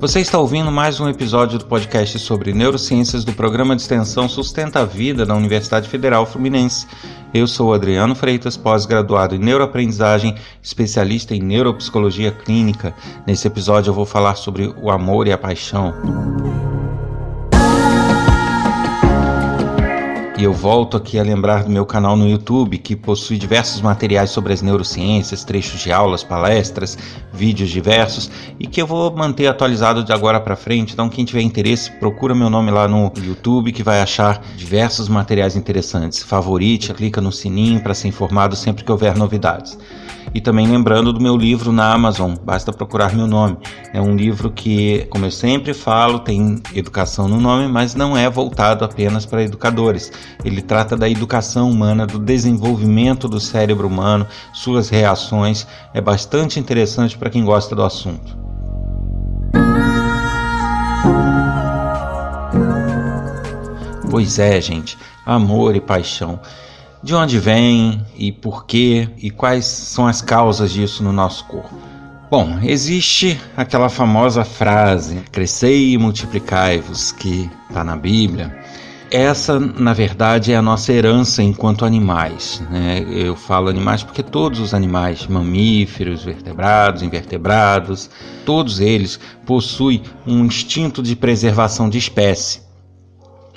Você está ouvindo mais um episódio do podcast sobre neurociências do programa de extensão Sustenta a Vida da Universidade Federal Fluminense. Eu sou Adriano Freitas, pós-graduado em neuroaprendizagem, especialista em neuropsicologia clínica. Nesse episódio eu vou falar sobre o amor e a paixão. E eu volto aqui a lembrar do meu canal no YouTube, que possui diversos materiais sobre as neurociências, trechos de aulas, palestras, vídeos diversos, e que eu vou manter atualizado de agora para frente. Então quem tiver interesse, procura meu nome lá no YouTube, que vai achar diversos materiais interessantes. Favorite, clica no sininho para ser informado sempre que houver novidades. E também lembrando do meu livro na Amazon, basta procurar meu nome. É um livro que, como eu sempre falo, tem educação no nome, mas não é voltado apenas para educadores. Ele trata da educação humana, do desenvolvimento do cérebro humano, suas reações. É bastante interessante para quem gosta do assunto. Pois é, gente, amor e paixão. De onde vem e por quê e quais são as causas disso no nosso corpo? Bom, existe aquela famosa frase, crescei e multiplicai-vos, que está na Bíblia. Essa, na verdade, é a nossa herança enquanto animais, né? Eu falo animais porque todos os animais, mamíferos, vertebrados, invertebrados, todos eles possuem um instinto de preservação de espécie.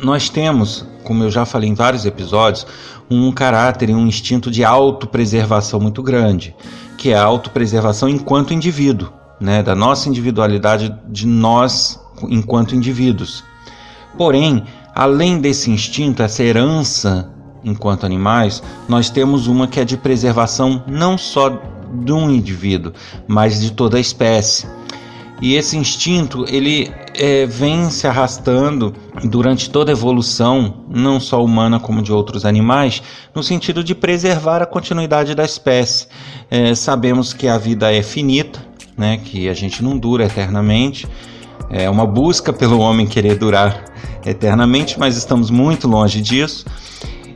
Nós temos, como eu já falei em vários episódios, um caráter e um instinto de autopreservação muito grande, que é a autopreservação enquanto indivíduo, né? Da nossa individualidade, de nós enquanto indivíduos. Porém, além desse instinto, essa herança enquanto animais, nós temos uma que é de preservação não só de um indivíduo, mas de toda a espécie. E esse instinto, ele vem se arrastando durante toda a evolução, não só humana como de outros animais, no sentido de preservar a continuidade da espécie. Sabemos que a vida é finita, né, que a gente não dura eternamente. É uma busca pelo homem querer durar eternamente, mas estamos muito longe disso.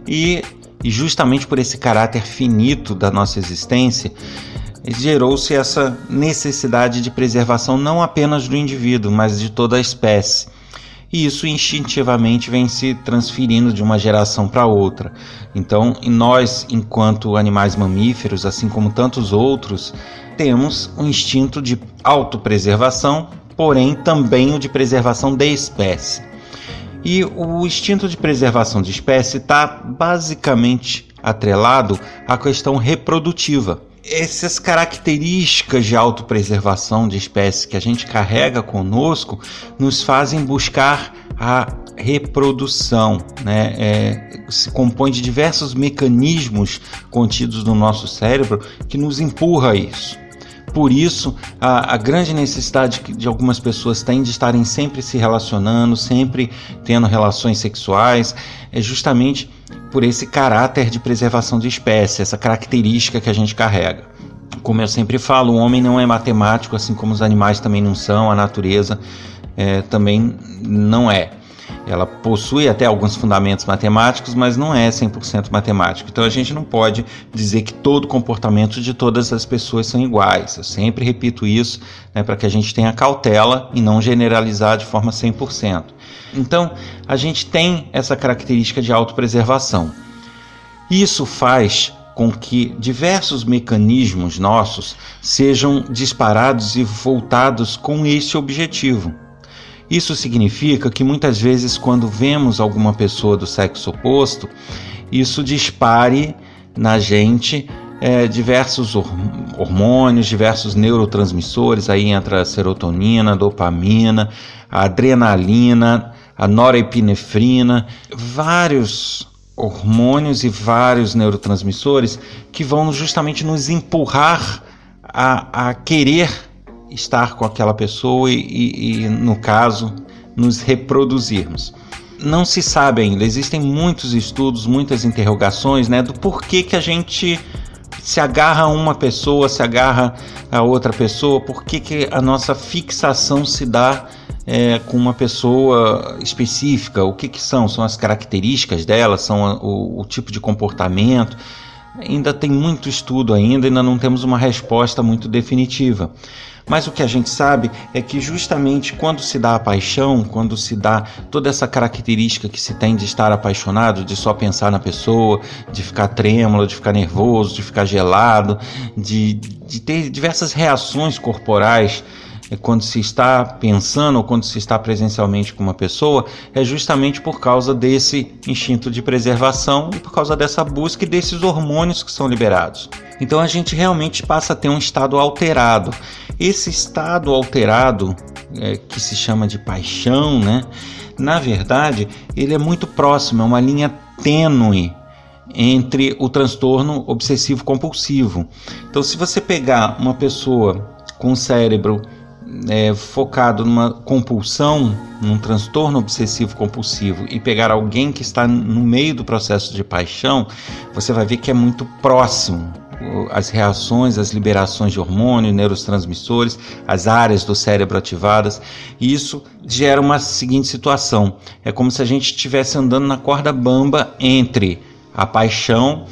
E justamente por esse caráter finito da nossa existência, gerou-se essa necessidade de preservação não apenas do indivíduo, mas de toda a espécie. E isso instintivamente vem se transferindo de uma geração para outra. Então, nós, enquanto animais mamíferos, assim como tantos outros, temos um instinto de autopreservação, porém também o de preservação de espécie. E o instinto de preservação de espécie está basicamente atrelado à questão reprodutiva. Essas características de autopreservação de espécie que a gente carrega conosco nos fazem buscar a reprodução, né? Se compõe de diversos mecanismos contidos no nosso cérebro que nos empurra a isso. Por isso, a grande necessidade que de algumas pessoas têm de estarem sempre se relacionando, sempre tendo relações sexuais, é justamente por esse caráter de preservação de espécie, essa característica que a gente carrega. Como eu sempre falo, o homem não é matemático, assim como os animais também não são, a natureza também não é. Ela possui até alguns fundamentos matemáticos, mas não é 100% matemático. Então a gente não pode dizer que todo comportamento de todas as pessoas são iguais. Eu sempre repito isso, né, para que a gente tenha cautela e não generalizar de forma 100%. Então a gente tem essa característica de autopreservação. Isso faz com que diversos mecanismos nossos sejam disparados e voltados com esse objetivo. Isso significa que muitas vezes quando vemos alguma pessoa do sexo oposto, isso dispare na gente diversos hormônios, diversos neurotransmissores, aí entra a serotonina, a dopamina, a adrenalina, a norepinefrina, vários hormônios e vários neurotransmissores que vão justamente nos empurrar a querer estar com aquela pessoa e no caso, nos reproduzirmos. Não se sabe ainda, existem muitos estudos, muitas interrogações, né, do porquê que a gente se agarra a uma pessoa, se agarra a outra pessoa, porquê que a nossa fixação se dá com uma pessoa específica, o que são? São as características dela, são o tipo de comportamento. Ainda tem muito estudo ainda não temos uma resposta muito definitiva. Mas o que a gente sabe é que justamente quando se dá a paixão, quando se dá toda essa característica que se tem de estar apaixonado, de só pensar na pessoa, de ficar trêmulo, de ficar nervoso, de ficar gelado, de ter diversas reações corporais, quando se está pensando ou quando se está presencialmente com uma pessoa, é justamente por causa desse instinto de preservação e por causa dessa busca e desses hormônios que são liberados. Então a gente realmente passa a ter um estado alterado. Esse estado alterado, que se chama de paixão, né? Na verdade, ele é muito próximo, é uma linha tênue entre o transtorno obsessivo-compulsivo. Então, se você pegar uma pessoa com o cérebro focado numa compulsão, num transtorno obsessivo compulsivo, e pegar alguém que está no meio do processo de paixão, você vai ver que é muito próximo. As reações, as liberações de hormônio, neurotransmissores, as áreas do cérebro ativadas, e isso gera uma seguinte situação: é como se a gente estivesse andando na corda bamba entre a paixão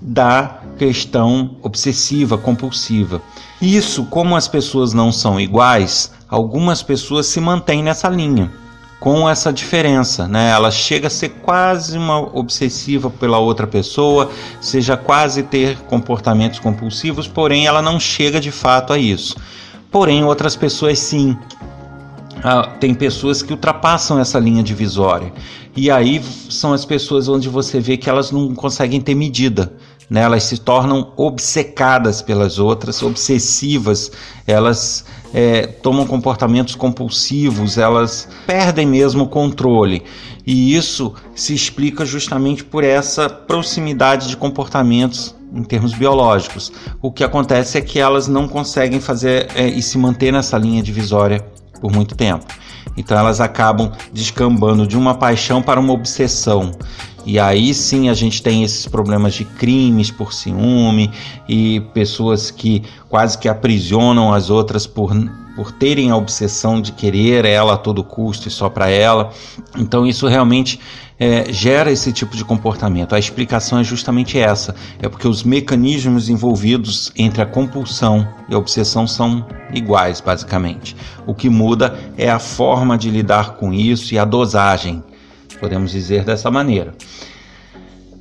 da questão obsessiva, compulsiva. Isso, como as pessoas não são iguais, algumas pessoas se mantêm nessa linha, com essa diferença, né? Ela chega a ser quase uma obsessiva pela outra pessoa, seja quase ter comportamentos compulsivos, porém ela não chega de fato a isso. Porém, outras pessoas sim. Tem pessoas que ultrapassam essa linha divisória. E aí são as pessoas onde você vê que elas não conseguem ter medida, né? Elas se tornam obcecadas pelas outras, obsessivas, elas tomam comportamentos compulsivos, elas perdem mesmo o controle. E isso se explica justamente por essa proximidade de comportamentos em termos biológicos. O que acontece é que elas não conseguem fazer e se manter nessa linha divisória por muito tempo. Então elas acabam descambando de uma paixão para uma obsessão. E aí sim a gente tem esses problemas de crimes por ciúme e pessoas que quase que aprisionam as outras por terem a obsessão de querer ela a todo custo e só para ela. Então isso realmente gera esse tipo de comportamento. A explicação é justamente essa. É porque os mecanismos envolvidos entre a compulsão e a obsessão são iguais, basicamente. O que muda é a forma de lidar com isso e a dosagem. Podemos dizer dessa maneira.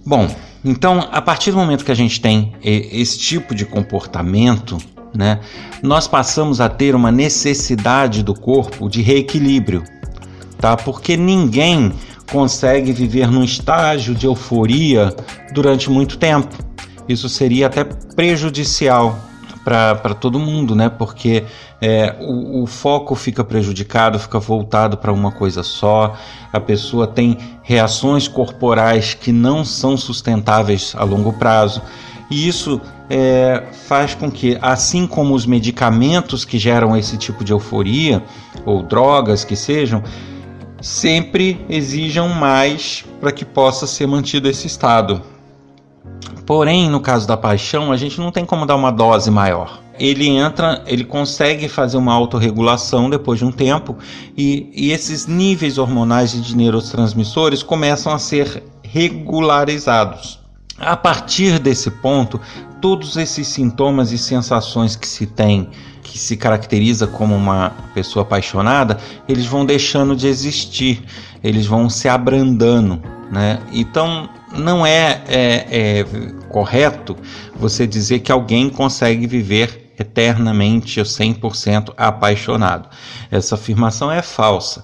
Bom, então, a partir do momento que a gente tem esse tipo de comportamento, né, nós passamos a ter uma necessidade do corpo de reequilíbrio, tá? Porque ninguém consegue viver num estágio de euforia durante muito tempo. Isso seria até prejudicial para todo mundo, né? Porque o foco fica prejudicado, fica voltado para uma coisa só, a pessoa tem reações corporais que não são sustentáveis a longo prazo, e isso faz com que, assim como os medicamentos que geram esse tipo de euforia, ou drogas que sejam, sempre exijam mais para que possa ser mantido esse estado. Porém, no caso da paixão, a gente não tem como dar uma dose maior. Ele consegue fazer uma autorregulação depois de um tempo, e esses níveis hormonais de neurotransmissores começam a ser regularizados. A partir desse ponto, todos esses sintomas e sensações que se tem, que se caracteriza como uma pessoa apaixonada, eles vão deixando de existir, eles vão se abrandando, né? Então, não é correto você dizer que alguém consegue viver eternamente ou 100% apaixonado. Essa afirmação é falsa,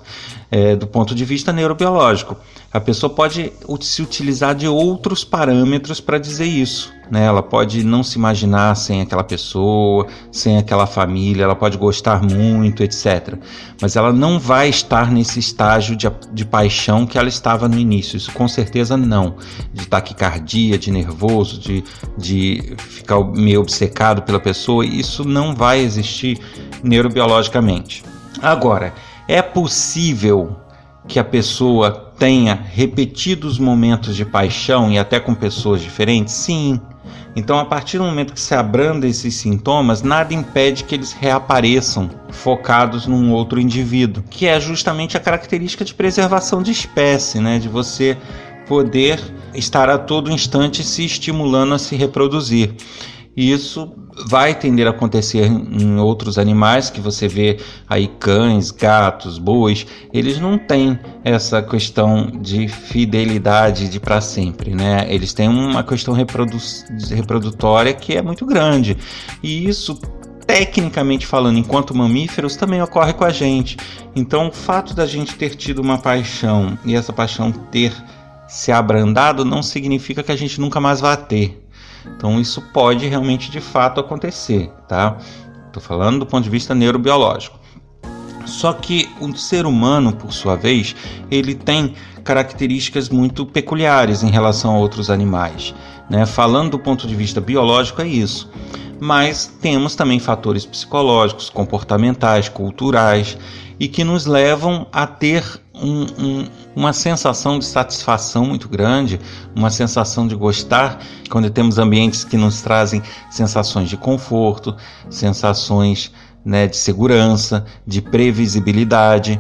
do ponto de vista neurobiológico. A pessoa pode se utilizar de outros parâmetros para dizer isso, né? Ela pode não se imaginar sem aquela pessoa, sem aquela família, ela pode gostar muito, etc. Mas ela não vai estar nesse estágio de paixão que ela estava no início, isso com certeza não. De taquicardia, de nervoso, de ficar meio obcecado pela pessoa, isso não vai existir neurobiologicamente. Agora, é possível que a pessoa tenha repetidos momentos de paixão e até com pessoas diferentes? Sim. Então, a partir do momento que se abranda esses sintomas, nada impede que eles reapareçam focados num outro indivíduo, que é justamente a característica de preservação de espécie, né? De você poder estar a todo instante se estimulando a se reproduzir. E isso vai tender a acontecer em outros animais que você vê aí, cães, gatos, bois. Eles não têm essa questão de fidelidade de para sempre, né? Eles têm uma questão reprodutória que é muito grande. E isso, tecnicamente falando, enquanto mamíferos, também ocorre com a gente. Então, o fato da gente ter tido uma paixão e essa paixão ter se abrandado não significa que a gente nunca mais vá ter. Então isso pode realmente de fato acontecer, tá? Estou falando do ponto de vista neurobiológico. Só que o ser humano, por sua vez, ele tem características muito peculiares em relação a outros animais, né? Falando do ponto de vista biológico é isso. Mas temos também fatores psicológicos, comportamentais, culturais e que nos levam a ter uma sensação de satisfação muito grande, uma sensação de gostar, quando temos ambientes que nos trazem sensações de conforto, sensações, né, de segurança, de previsibilidade.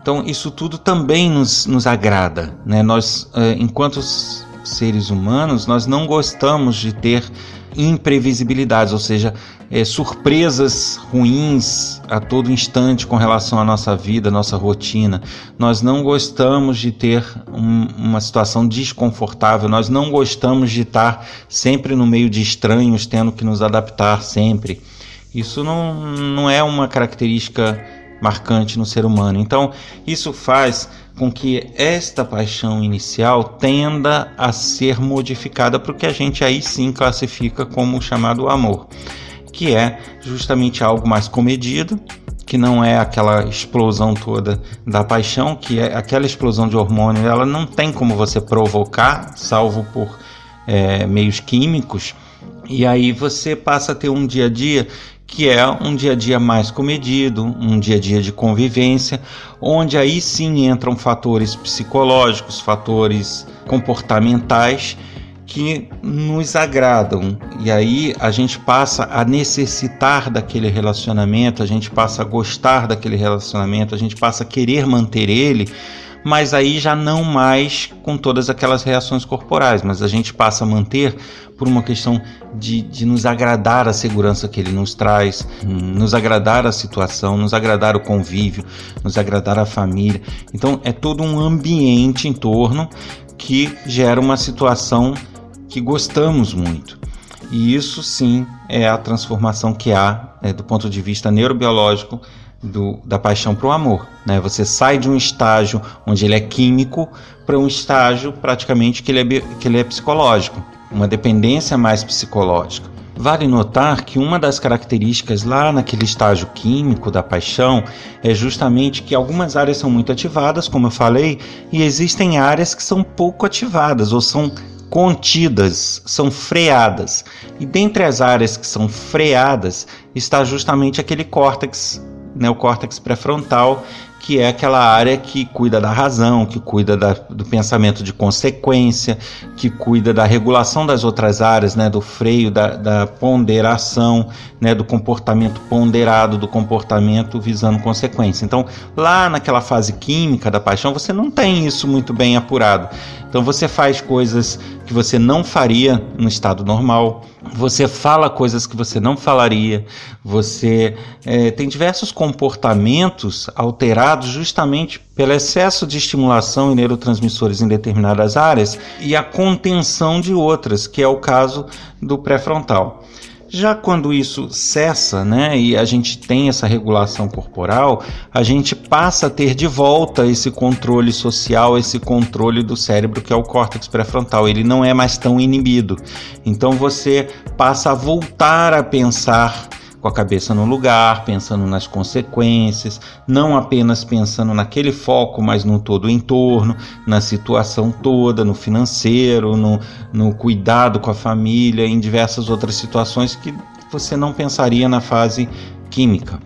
Então isso tudo também nos agrada, né? Nós, enquanto seres humanos, nós não gostamos de ter imprevisibilidades, ou seja, surpresas ruins a todo instante com relação à nossa vida, nossa rotina. Nós não gostamos de ter uma situação desconfortável, nós não gostamos de estar sempre no meio de estranhos, tendo que nos adaptar sempre. Isso não é uma característica marcante no ser humano. Então, isso faz com que esta paixão inicial tenda a ser modificada para o que a gente aí sim classifica como o chamado amor, que é justamente algo mais comedido, que não é aquela explosão toda da paixão, que é aquela explosão de hormônio, ela não tem como você provocar, salvo por meios químicos, e aí você passa a ter um dia a dia que é um dia a dia mais comedido, um dia a dia de convivência, onde aí sim entram fatores psicológicos, fatores comportamentais que nos agradam. E aí a gente passa a necessitar daquele relacionamento, a gente passa a gostar daquele relacionamento, a gente passa a querer manter ele, mas aí já não mais com todas aquelas reações corporais, mas a gente passa a manter por uma questão de nos agradar a segurança que ele nos traz, nos agradar a situação, nos agradar o convívio, nos agradar a família. Então é todo um ambiente em torno que gera uma situação que gostamos muito. E isso sim é a transformação que há, né, do ponto de vista neurobiológico, da paixão para o amor, né? Você sai de um estágio onde ele é químico para um estágio praticamente que ele é psicológico, uma dependência mais psicológica. Vale notar que uma das características lá naquele estágio químico da paixão é justamente que algumas áreas são muito ativadas, como eu falei, e existem áreas que são pouco ativadas ou são contidas, são freadas. E dentre as áreas que são freadas está justamente aquele córtex, né, o córtex pré-frontal, que é aquela área que cuida da razão, que cuida do pensamento de consequência, que cuida da regulação das outras áreas, né, do freio, da ponderação, né, do comportamento ponderado, do comportamento visando consequência. Então, lá naquela fase química da paixão, você não tem isso muito bem apurado. Então, você faz coisas que você não faria no estado normal, você fala coisas que você não falaria, você tem diversos comportamentos alterados justamente pelo excesso de estimulação e neurotransmissores em determinadas áreas e a contenção de outras, que é o caso do pré-frontal. Já quando isso cessa, né, e a gente tem essa regulação corporal, a gente passa a ter de volta esse controle social, esse controle do cérebro, que é o córtex pré-frontal. Ele não é mais tão inibido. Então você passa a voltar a pensar com a cabeça no lugar, pensando nas consequências, não apenas pensando naquele foco, mas no todo o entorno, na situação toda, no financeiro, no cuidado com a família, em diversas outras situações que você não pensaria na fase química.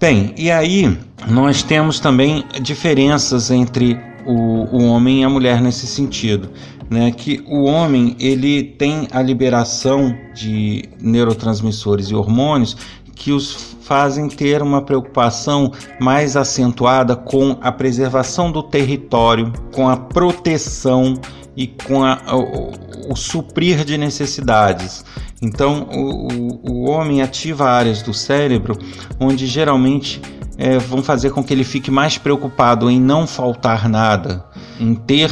Bem, e aí nós temos também diferenças entre o homem e a mulher nesse sentido, né, que o homem ele tem a liberação de neurotransmissores e hormônios que os fazem ter uma preocupação mais acentuada com a preservação do território, com a proteção e com o suprir de necessidades. Então, o homem ativa áreas do cérebro onde geralmente vão fazer com que ele fique mais preocupado em não faltar nada, em ter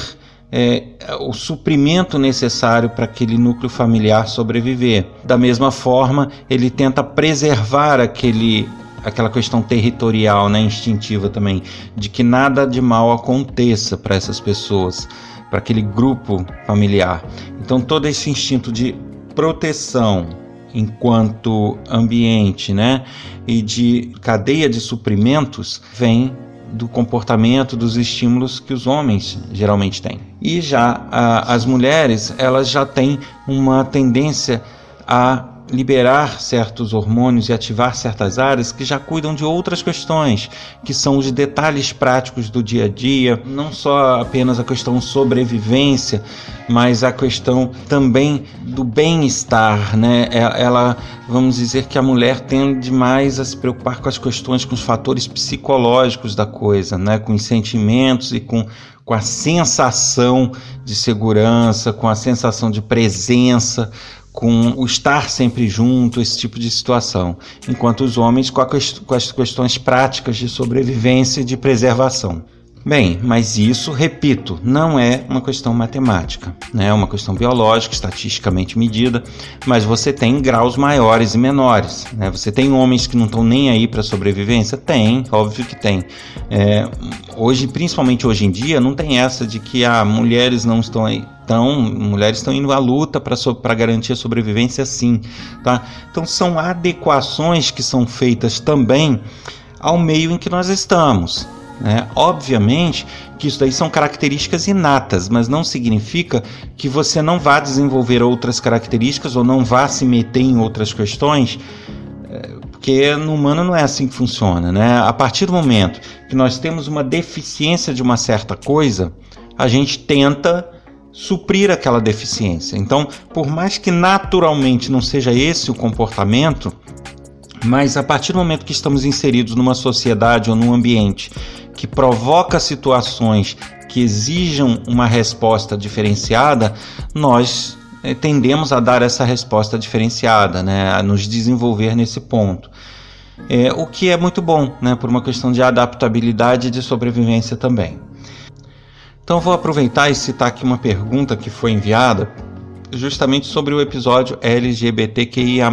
o suprimento necessário para aquele núcleo familiar sobreviver. Da mesma forma, ele tenta preservar aquela questão territorial, né, instintiva também, de que nada de mal aconteça para essas pessoas, para aquele grupo familiar. Então, todo esse instinto de proteção enquanto ambiente, né, e de cadeia de suprimentos vem do comportamento, dos estímulos que os homens geralmente têm. E já as mulheres, elas já têm uma tendência a liberar certos hormônios e ativar certas áreas que já cuidam de outras questões, que são os detalhes práticos do dia a dia, não só apenas a questão sobrevivência, mas a questão também do bem-estar, né? Ela, vamos dizer que a mulher tende mais a se preocupar com as questões, com os fatores psicológicos da coisa, né? Com os sentimentos e com a sensação de segurança, com a sensação de presença, com o estar sempre junto, esse tipo de situação, enquanto os homens com as questões práticas de sobrevivência e de preservação. Bem, mas isso, repito, não é uma questão matemática, né? É uma questão biológica, estatisticamente medida, mas você tem graus maiores e menores, né? Você tem homens que não estão nem aí para sobrevivência? Tem, óbvio que tem. Hoje, principalmente hoje em dia, não tem essa de que mulheres não estão aí. Então, mulheres estão indo à luta para garantir a sobrevivência, sim, tá? Então, são adequações que são feitas também ao meio em que nós estamos, né? Obviamente que isso daí são características inatas, mas não significa que você não vá desenvolver outras características ou não vá se meter em outras questões, porque no humano não é assim que funciona, né? A partir do momento que nós temos uma deficiência de uma certa coisa, a gente tenta suprir aquela deficiência. Então, por mais que naturalmente não seja esse o comportamento, mas a partir do momento que estamos inseridos numa sociedade ou num ambiente que provoca situações que exijam uma resposta diferenciada, nós tendemos a dar essa resposta diferenciada, né? A nos desenvolver nesse ponto. O que é muito bom, né? Por uma questão de adaptabilidade e de sobrevivência também. Então vou aproveitar e citar aqui uma pergunta que foi enviada justamente sobre o episódio LGBTQIA+,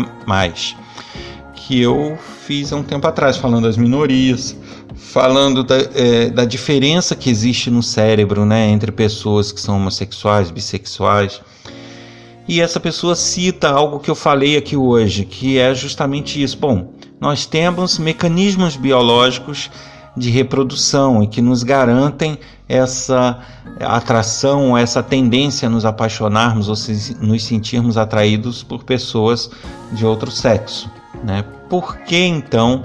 que eu fiz há um tempo atrás, falando das minorias, falando da diferença que existe no cérebro, né, entre pessoas que são homossexuais, bissexuais. E essa pessoa cita algo que eu falei aqui hoje, que é justamente isso. Bom, nós temos mecanismos biológicos de reprodução e que nos garantem essa atração, essa tendência a nos apaixonarmos ou nos sentirmos atraídos por pessoas de outro sexo, né? Por que então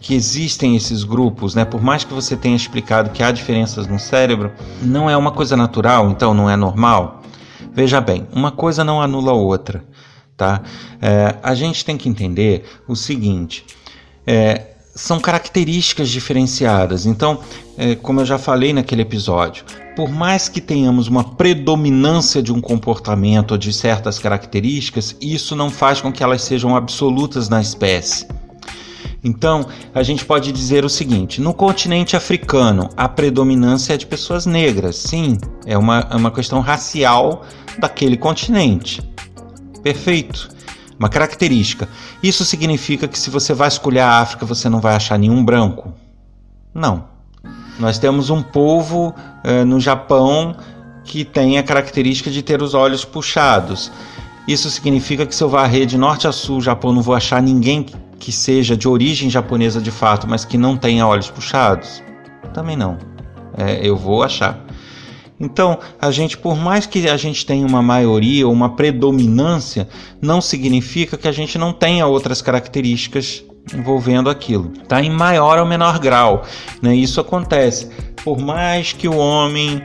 que existem esses grupos, né? Por mais que você tenha explicado que há diferenças no cérebro, não é uma coisa natural, então não é normal? Veja bem, uma coisa não anula a outra, tá? A gente tem que entender o seguinte, são características diferenciadas. Então, como eu já falei naquele episódio, por mais que tenhamos uma predominância de um comportamento ou de certas características, isso não faz com que elas sejam absolutas na espécie. Então, a gente pode dizer o seguinte: no continente africano, a predominância é de pessoas negras. Sim, é uma questão racial daquele continente. Perfeito. Uma característica. Isso significa que se você vasculhar a África, você não vai achar nenhum branco? Não. Nós temos um povo no Japão que tem a característica de ter os olhos puxados. Isso significa que se eu varrer de norte a sul o Japão, não vou achar ninguém que seja de origem japonesa de fato, mas que não tenha olhos puxados? Também não. Eu vou achar. Então, a gente, por mais que a gente tenha uma maioria ou uma predominância, não significa que a gente não tenha outras características envolvendo aquilo, tá? Em maior ou menor grau, né? Isso acontece. Por mais que o homem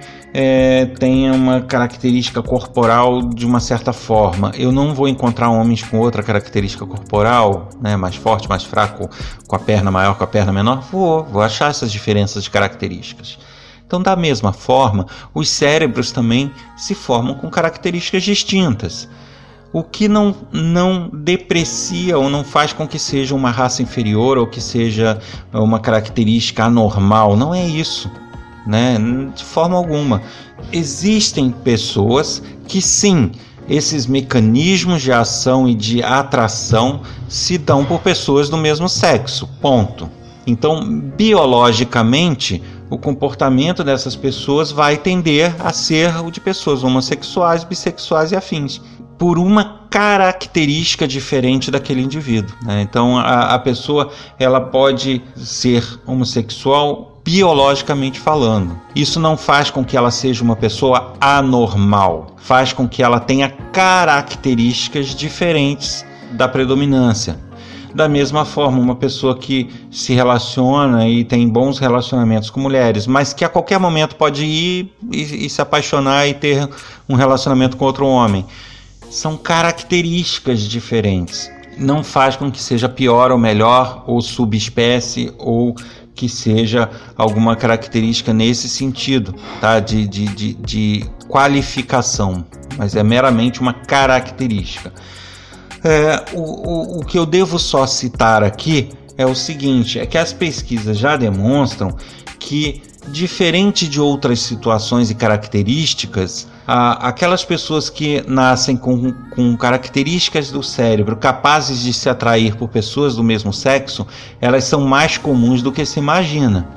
tenha uma característica corporal de uma certa forma, eu não vou encontrar homens com outra característica corporal, né? Mais forte, mais fraco, com a perna maior, com a perna menor. Vou achar essas diferenças de características. Então, da mesma forma, os cérebros também se formam com características distintas. o que não deprecia ou não faz com que seja uma raça inferior ou que seja uma característica anormal. Não é isso, né? De forma alguma. Existem pessoas que sim, esses mecanismos de ação e de atração se dão por pessoas do mesmo sexo, ponto. Então, biologicamente, o comportamento dessas pessoas vai tender a ser o de pessoas homossexuais, bissexuais e afins, por uma característica diferente daquele indivíduo, né? Então, a pessoa ela pode ser homossexual biologicamente falando. Isso não faz com que ela seja uma pessoa anormal, faz com que ela tenha características diferentes da predominância. Da mesma forma, uma pessoa que se relaciona e tem bons relacionamentos com mulheres, mas que a qualquer momento pode ir e se apaixonar e ter um relacionamento com outro homem. São características diferentes. Não faz com que seja pior ou melhor, ou subespécie, ou que seja alguma característica nesse sentido, tá? De qualificação, mas é meramente uma característica. O que eu devo só citar aqui é o seguinte, é que as pesquisas já demonstram que, diferente de outras situações e características, aquelas pessoas que nascem com características do cérebro capazes de se atrair por pessoas do mesmo sexo, elas são mais comuns do que se imagina.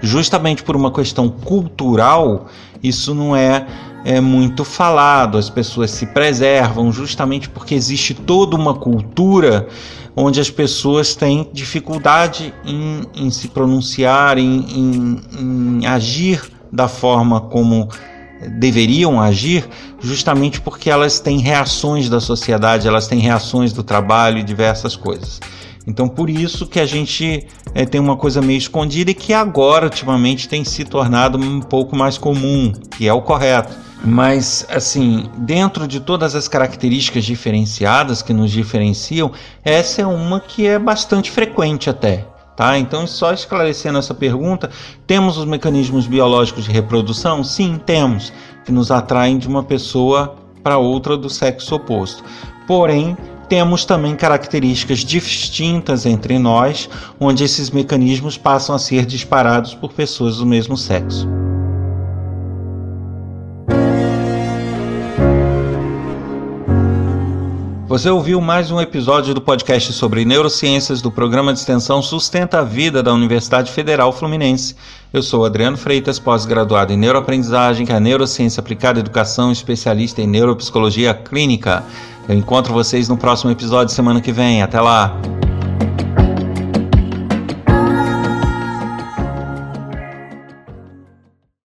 Justamente por uma questão cultural, isso não é muito falado, as pessoas se preservam justamente porque existe toda uma cultura onde as pessoas têm dificuldade em se pronunciar, em agir da forma como deveriam agir, justamente porque elas têm reações da sociedade, elas têm reações do trabalho e diversas coisas. Então, por isso que a gente tem uma coisa meio escondida e que agora, ultimamente, tem se tornado um pouco mais comum, que é o correto. Mas, assim, dentro de todas as características diferenciadas que nos diferenciam, essa é uma que é bastante frequente até, tá? Então, só esclarecendo essa pergunta, temos os mecanismos biológicos de reprodução? Sim, temos, que nos atraem de uma pessoa para outra do sexo oposto. Porém, temos também características distintas entre nós, onde esses mecanismos passam a ser disparados por pessoas do mesmo sexo. Você ouviu mais um episódio do podcast sobre neurociências do programa de extensão Sustenta a Vida da Universidade Federal Fluminense. Eu sou Adriano Freitas, pós-graduado em neuroaprendizagem, que é a neurociência aplicada à educação, especialista em neuropsicologia clínica. Eu encontro vocês no próximo episódio semana que vem. Até lá!